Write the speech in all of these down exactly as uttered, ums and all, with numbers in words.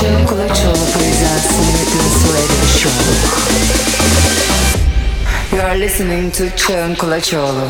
Çağın Kulaçoğlu presents Newton's radio show. You are listening to Çağın Kulaçoğlu.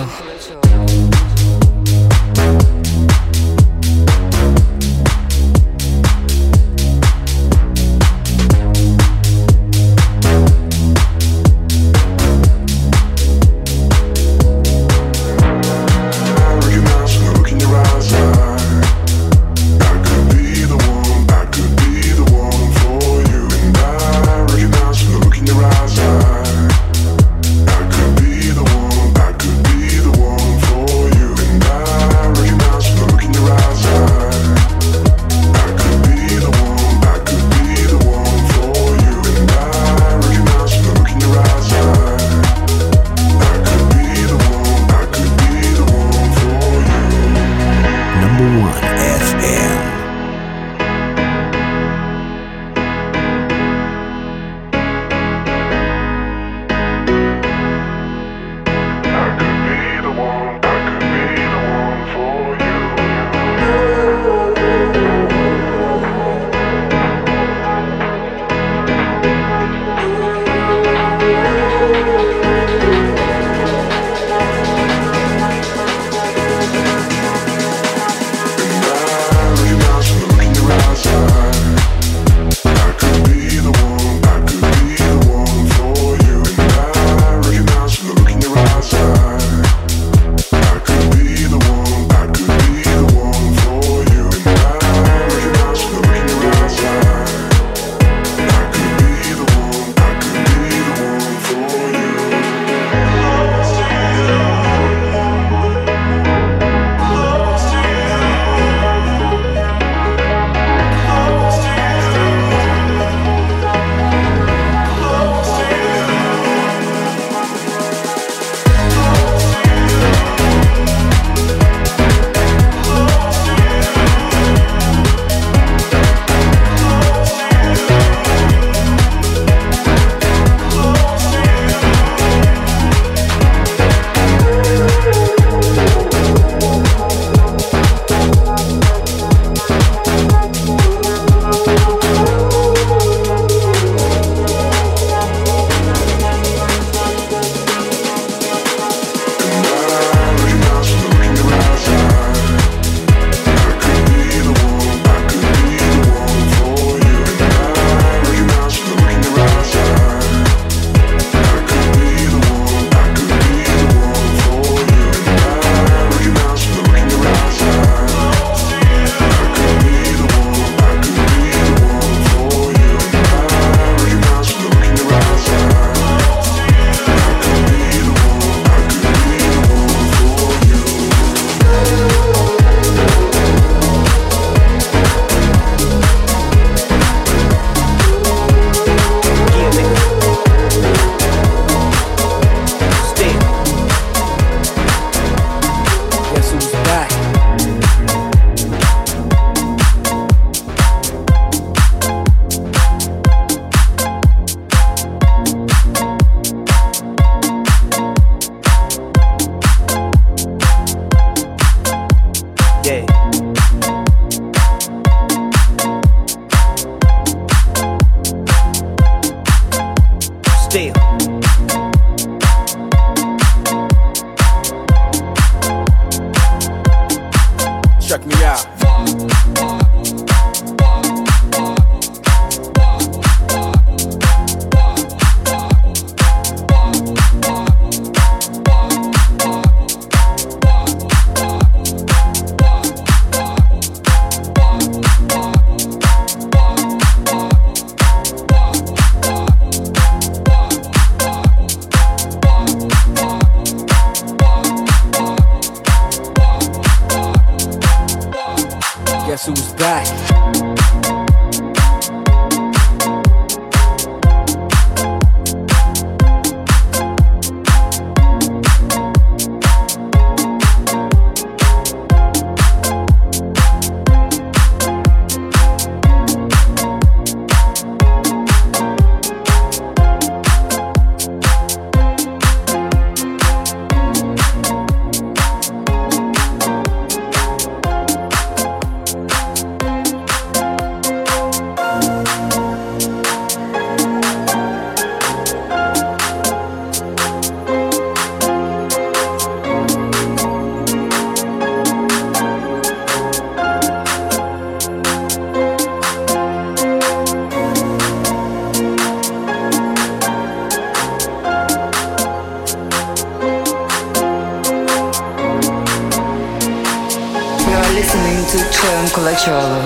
to Çağın Kulaçoğlu.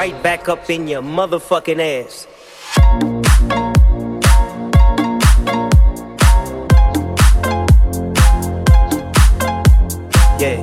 Right back up in your motherfucking ass. Yeah.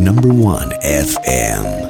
number one F M.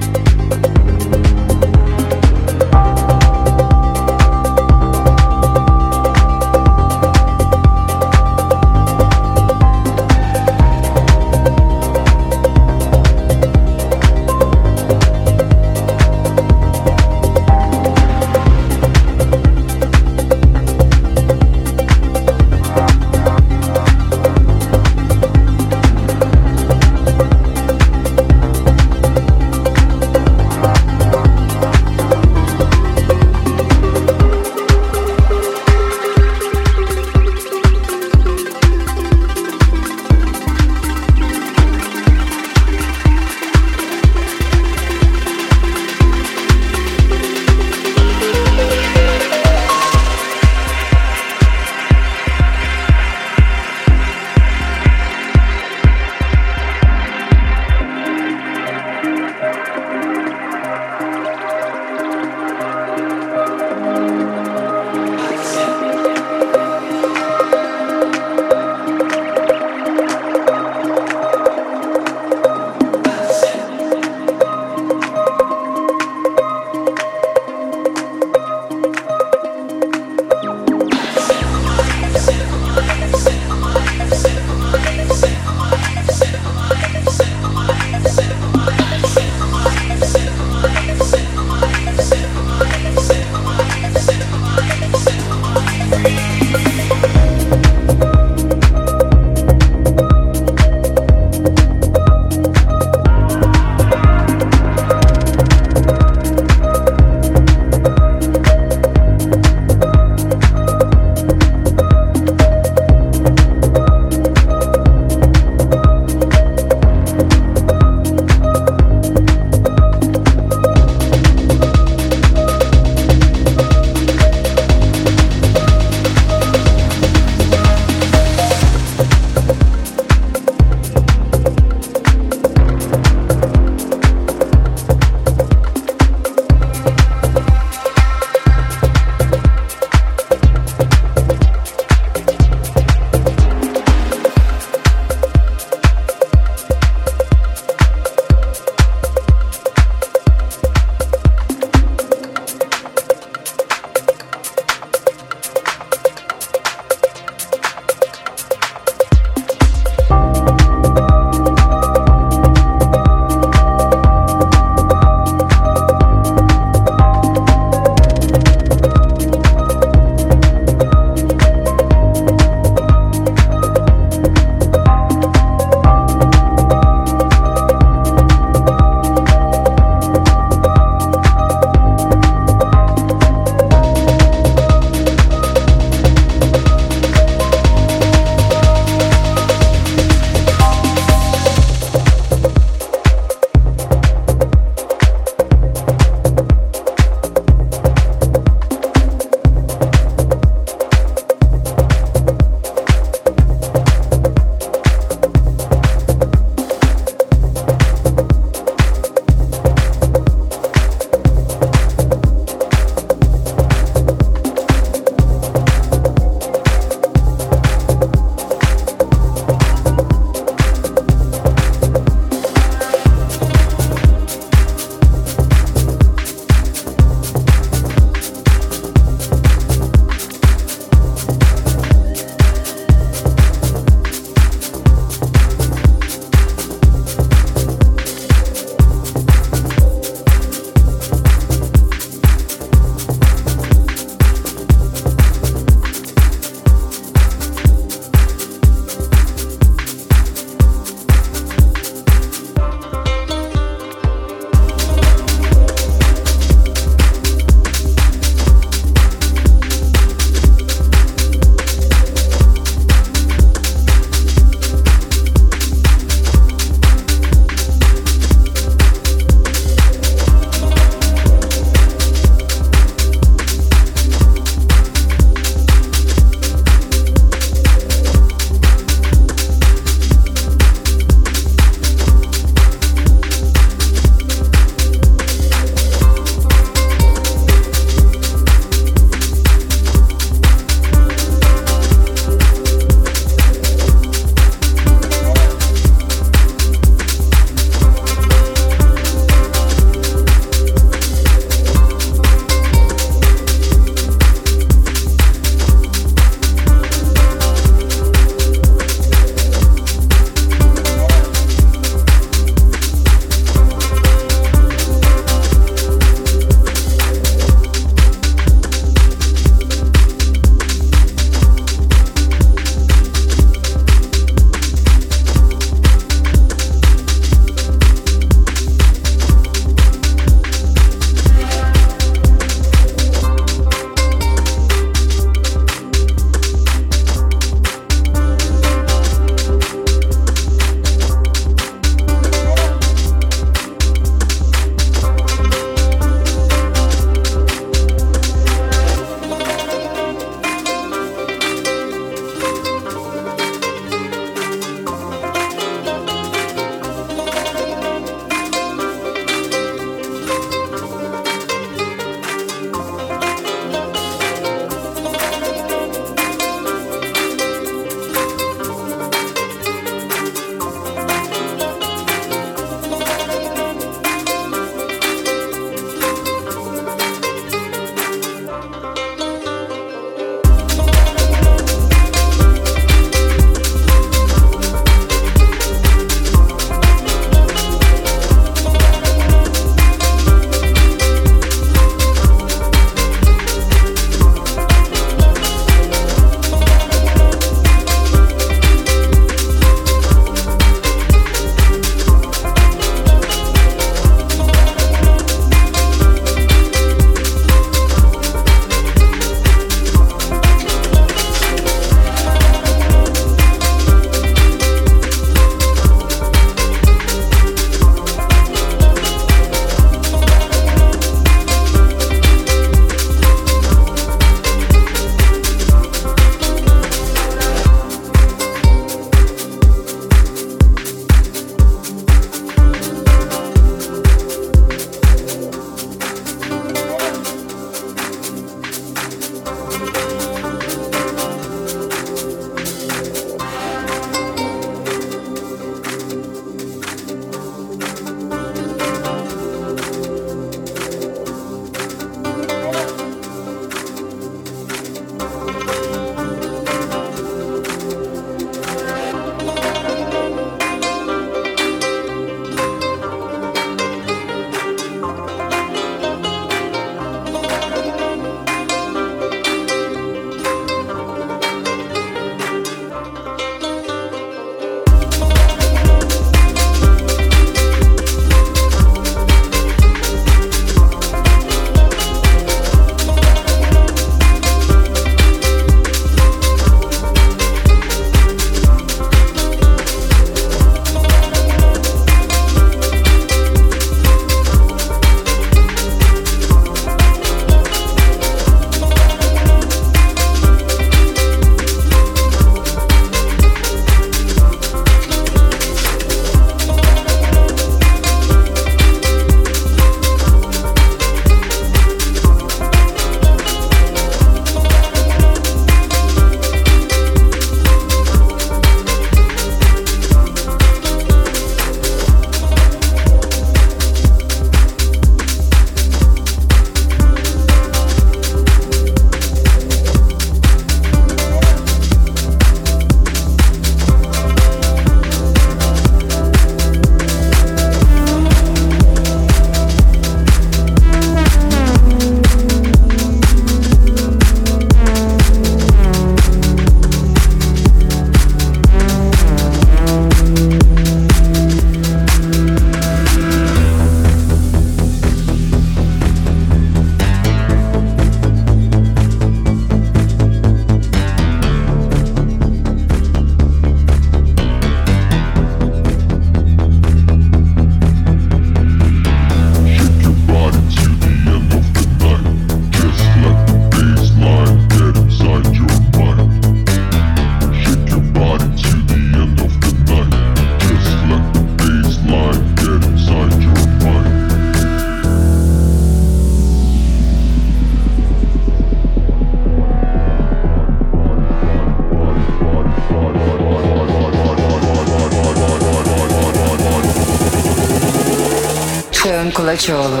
Çağın Kulaçoğlu.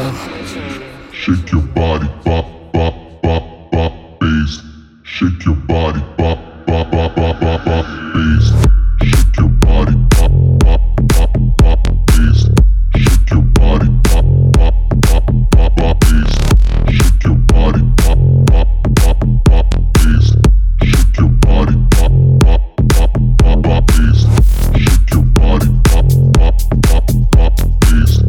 Shake your body, bop, bop, bop, bop, bass. Shake your body, bop, bop, bop, bop, bop, bop, bass. Shake your body, bop, bop, bop, bop, bass. Shake your body, bop, bop, bop, bop, bop, bass. Shake your body, bop, bop, bop, bop, bass. Shake your body, bop, bop, bop, bop, bop, bass. Shake your body, bop, bop, bop, bop, bass. Shake your body, bop, bop, bop, bop, bop, bass. Shake your body, bop, bop, bop, bop, bass. Shake your body, bop, bop, bop, bop, bop, bop. Shake your body, bop, bop, bop, bop, bass. Shake your body, bop, bop, bop, bop, bop, bop, bass. Shake your body, bop, bop, bop, bop, bass. Shake your body, bop, bop, bop, bop, bop, bass. Shake your body, bop, bop, bop, bop, bass. Shake your body, bop, bop, bop, bop, bop, bass. Shake your body, bop, bop, bop, bop, bass. Shake your body, bop, bop, bop, bop, bop, bass. Shake your body, bop, bop, bop, bop, bass. Shake your body, bop, bop, bop, bop, bop, bop.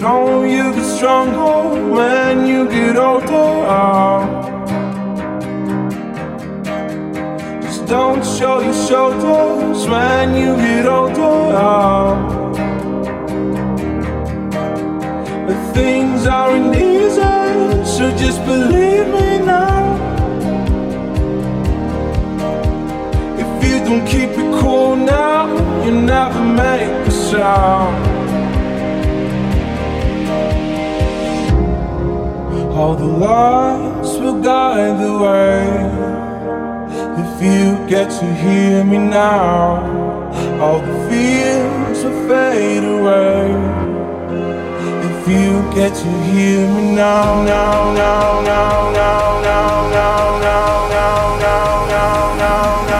Know you'll be stronger when you get older. Just don't show your shoulders when you get older. But things aren't easy, so just believe me now. If you don't keep it cool now, you'll never make a sound. All the lights will guide the way. If you get to hear me now, all the fears will fade away. If you get to hear me now, now, now, now, now, now, now, now, now, now, now, now, now, now.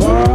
Oh,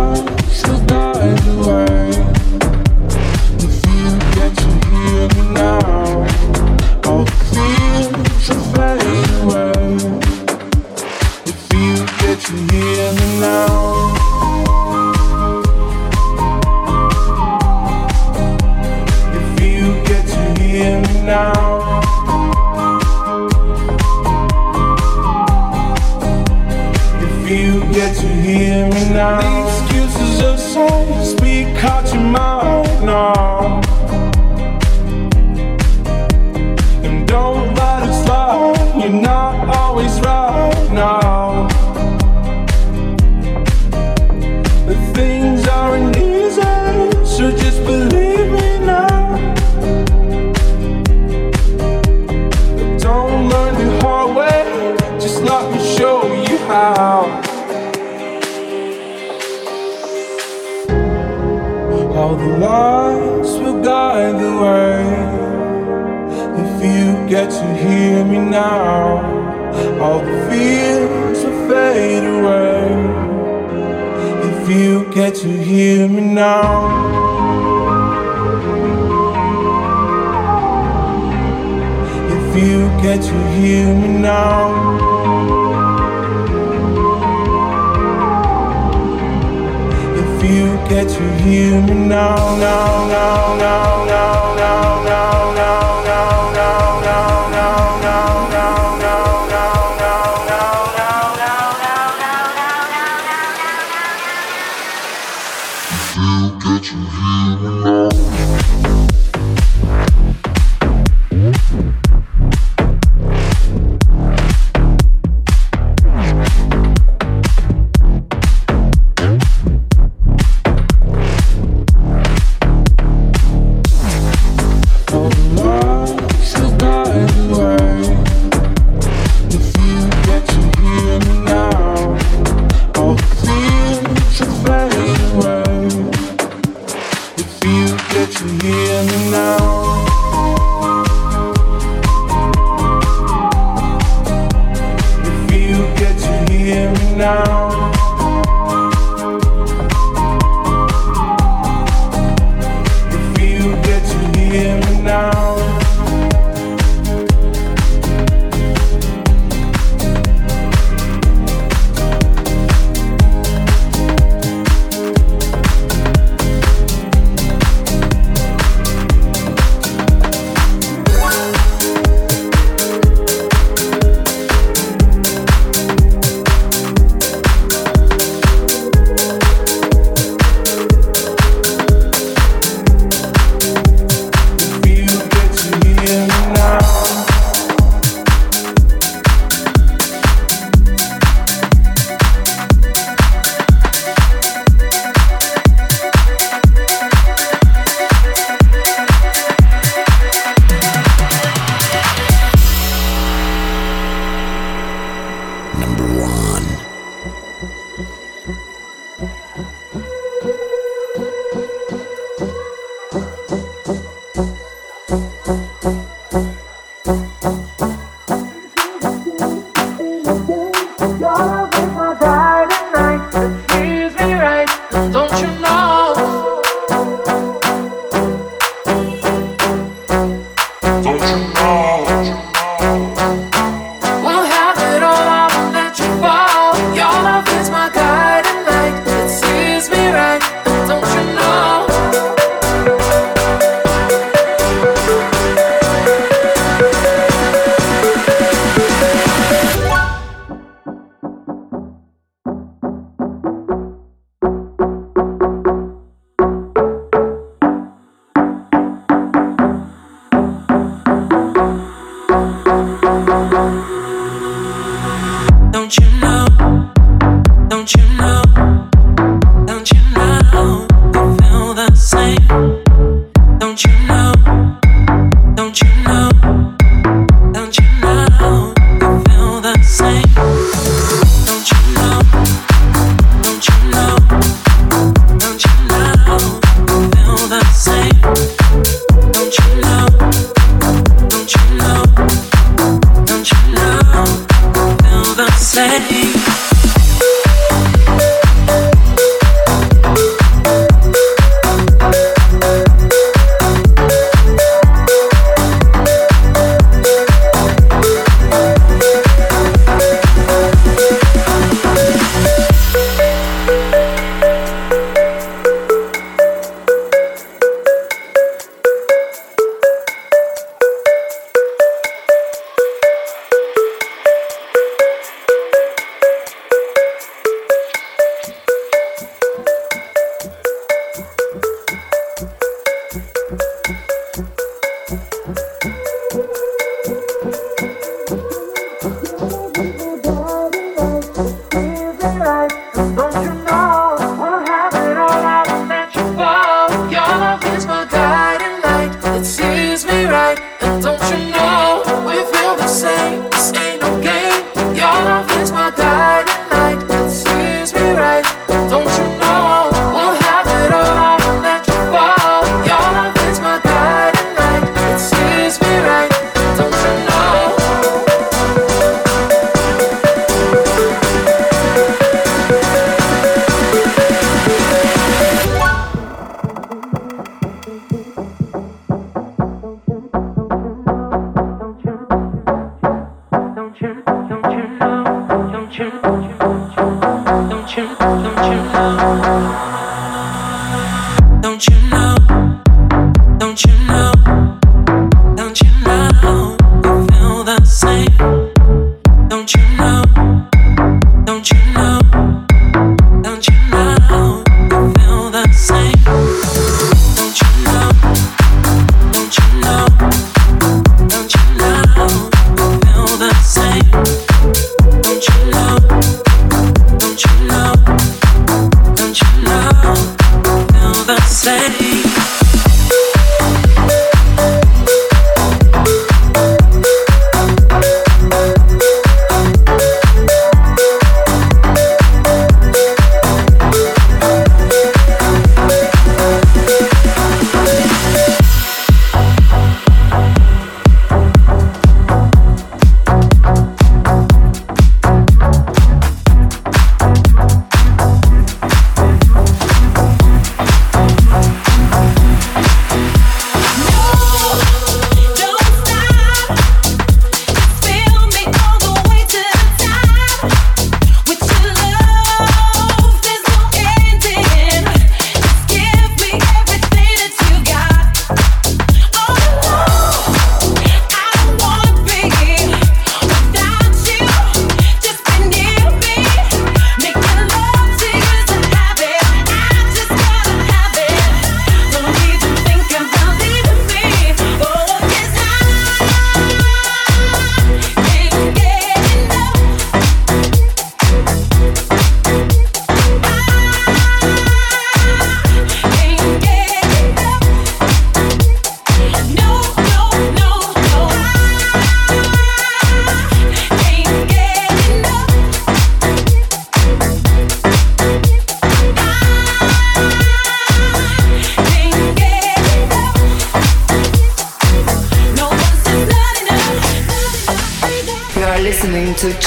All the lights will guide the way. If you get to hear me now, all the fears will fade away. If you get to hear me now. If you get to hear me now. If you get to hear me now, now, now, now, now, now, now, now, now, now, now, now, now, now.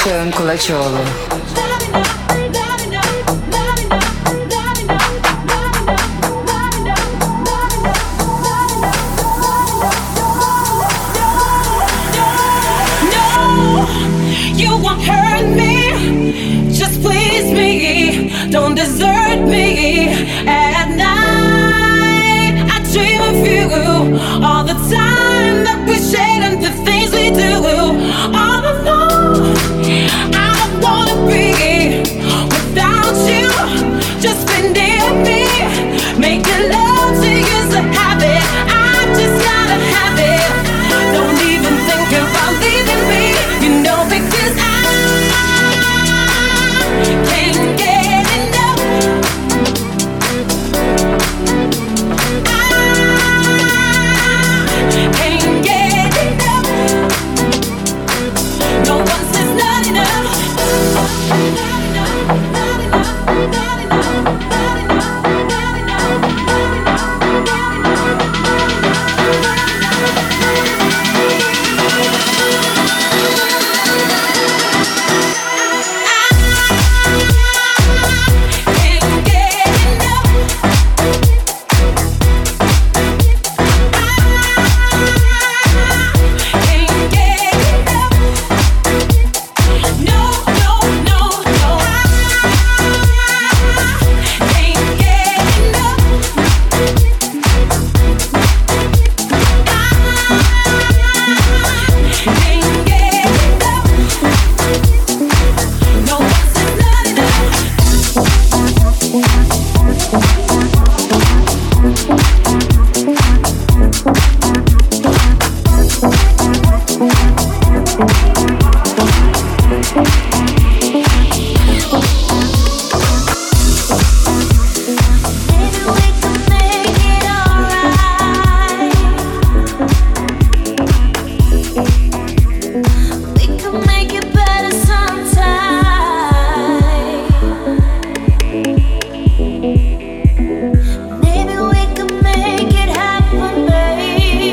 Çağın Kulaçoğlu. Maybe we can make it happen, baby.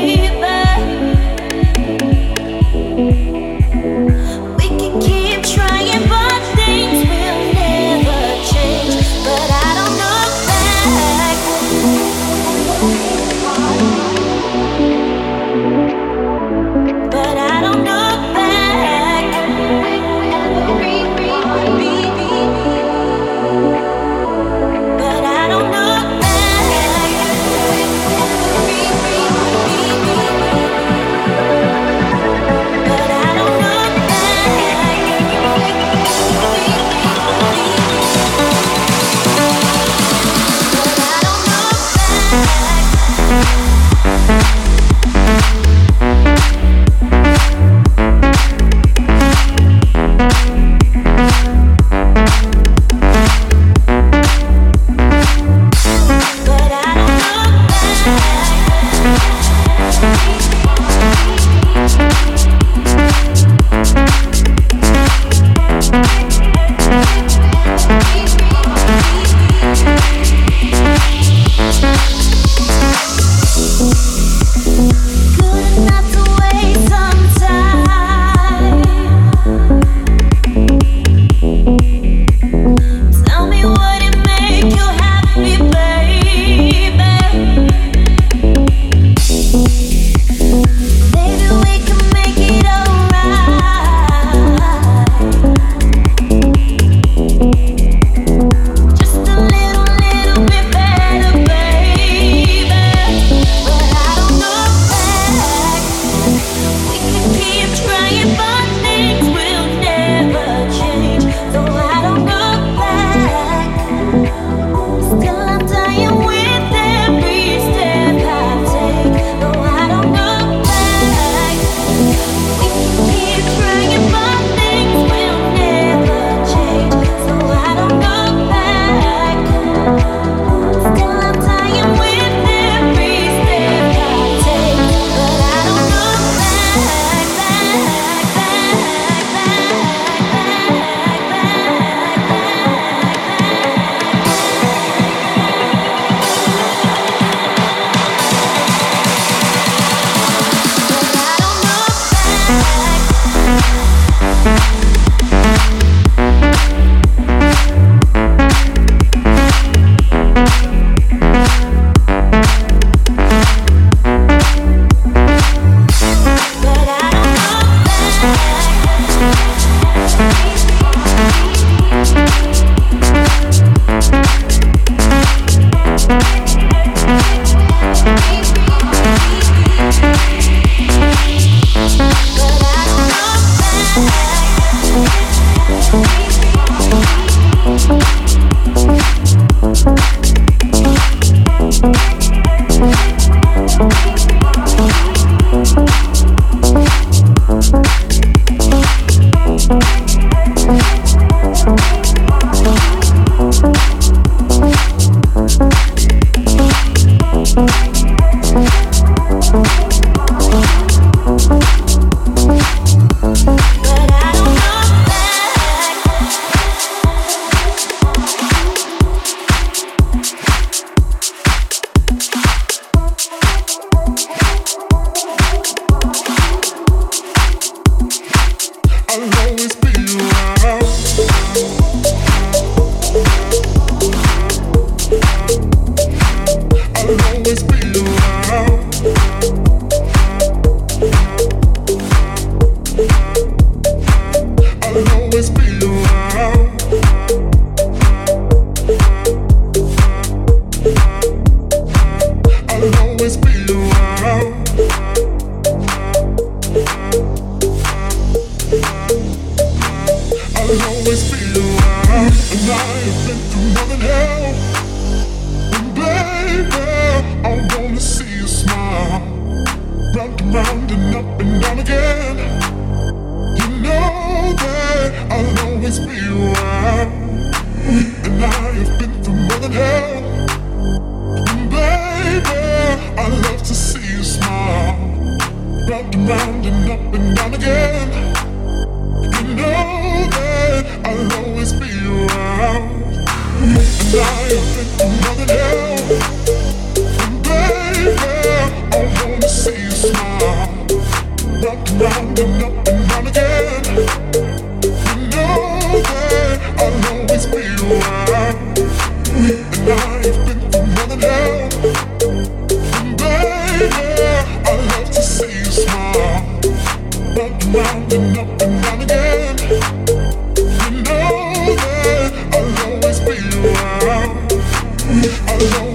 I'll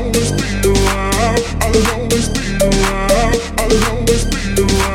always be around.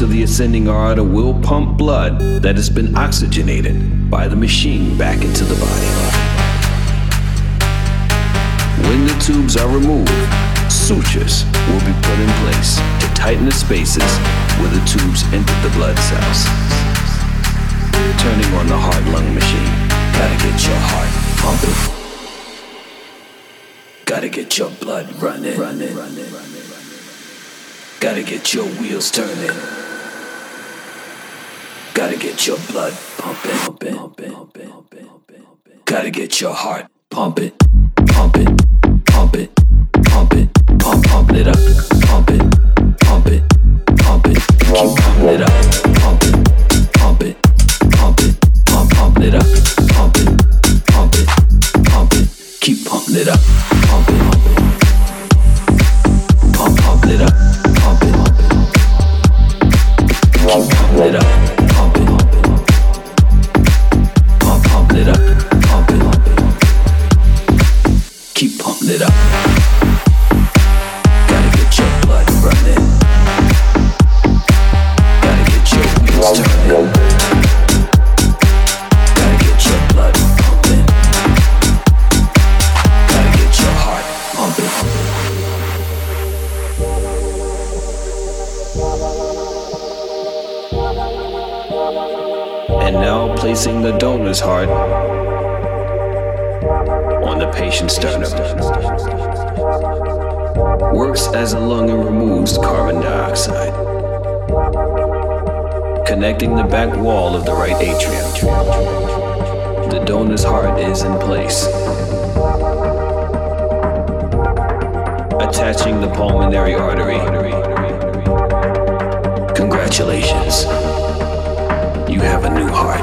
To the ascending aorta will pump blood that has been oxygenated by the machine back into the body. When the tubes are removed, sutures will be put in place to tighten the spaces where the tubes enter the blood cells. Turning on the heart-lung machine. Gotta get your heart pumping. Gotta get your blood running. running, running, running. Gotta get your wheels turning. Gotta get your blood pumping, pumping, pumping, pumping, pumping, pumping. Gotta get your heart pumping, pumping, pumping, pumping, pump, pumping it up, pumping, pumping, pumping, keep pumping it up, pumping, pumping, pumping, pump, pumping it up, pumping, pumping, pumping, keep pumping it up, pumping, pumping, pump, pumping it up. It up, pump it, pump it, pump, pump it up, pump it, pump it, keep pumping it up. placing the donor's heart on the patient's sternum. Works as a lung and removes carbon dioxide, connecting the back wall of the right atrium. The donor's heart is in place, attaching the pulmonary artery. Congratulations, you have a new heart.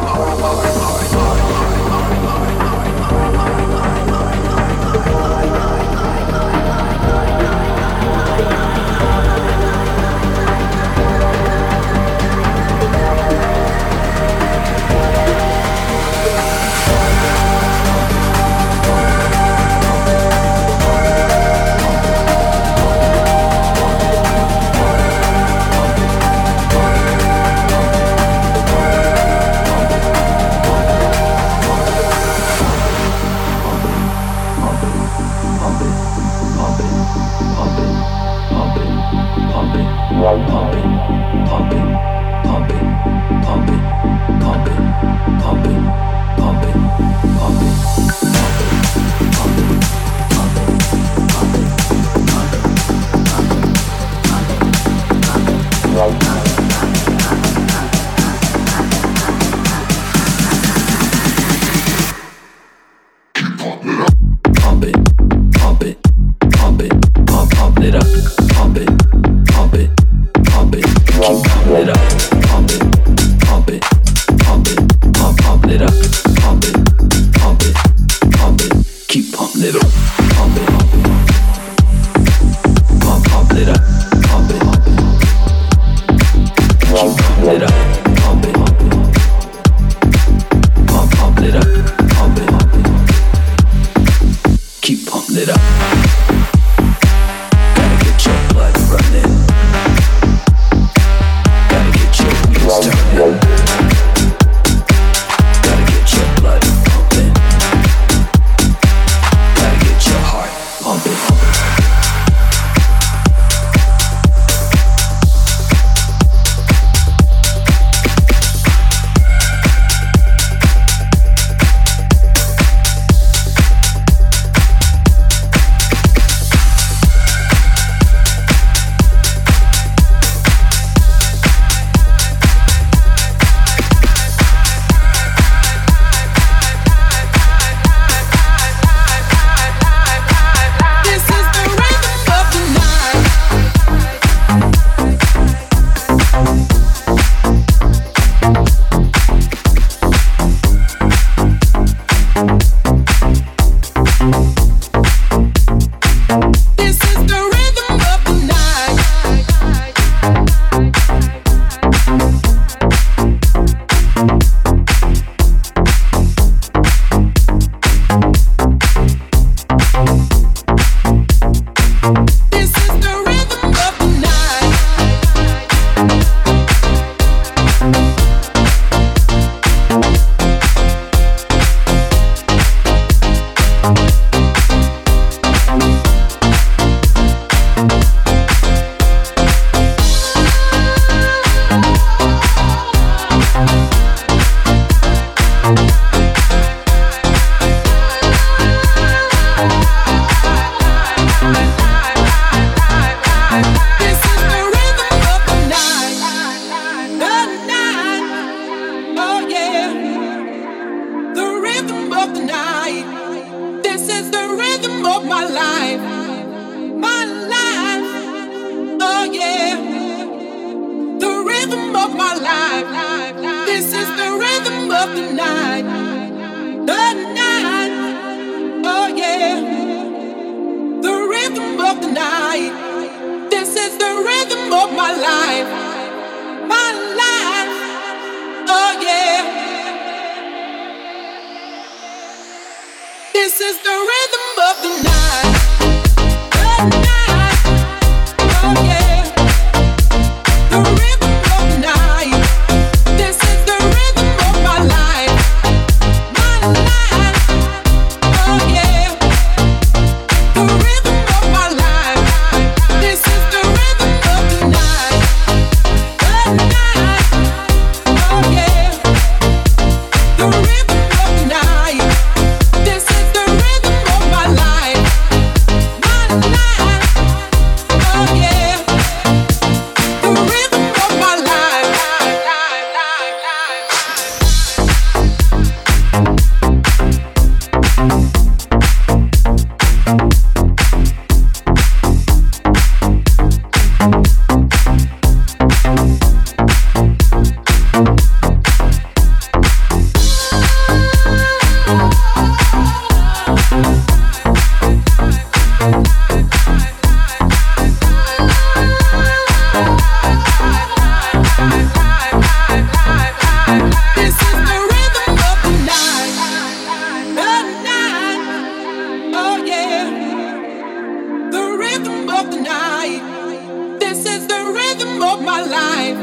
for my life,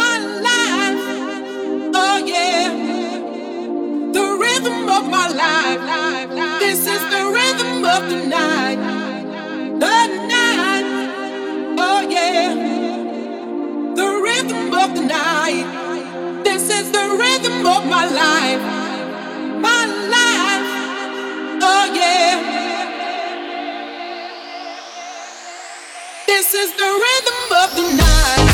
my life, oh yeah, the rhythm of my life, this is the rhythm of the night, the night, oh yeah, the rhythm of the night, this is the rhythm of my life, my life, oh yeah. This is the rhythm of the night.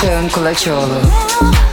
Çağın Kulaçoğlu.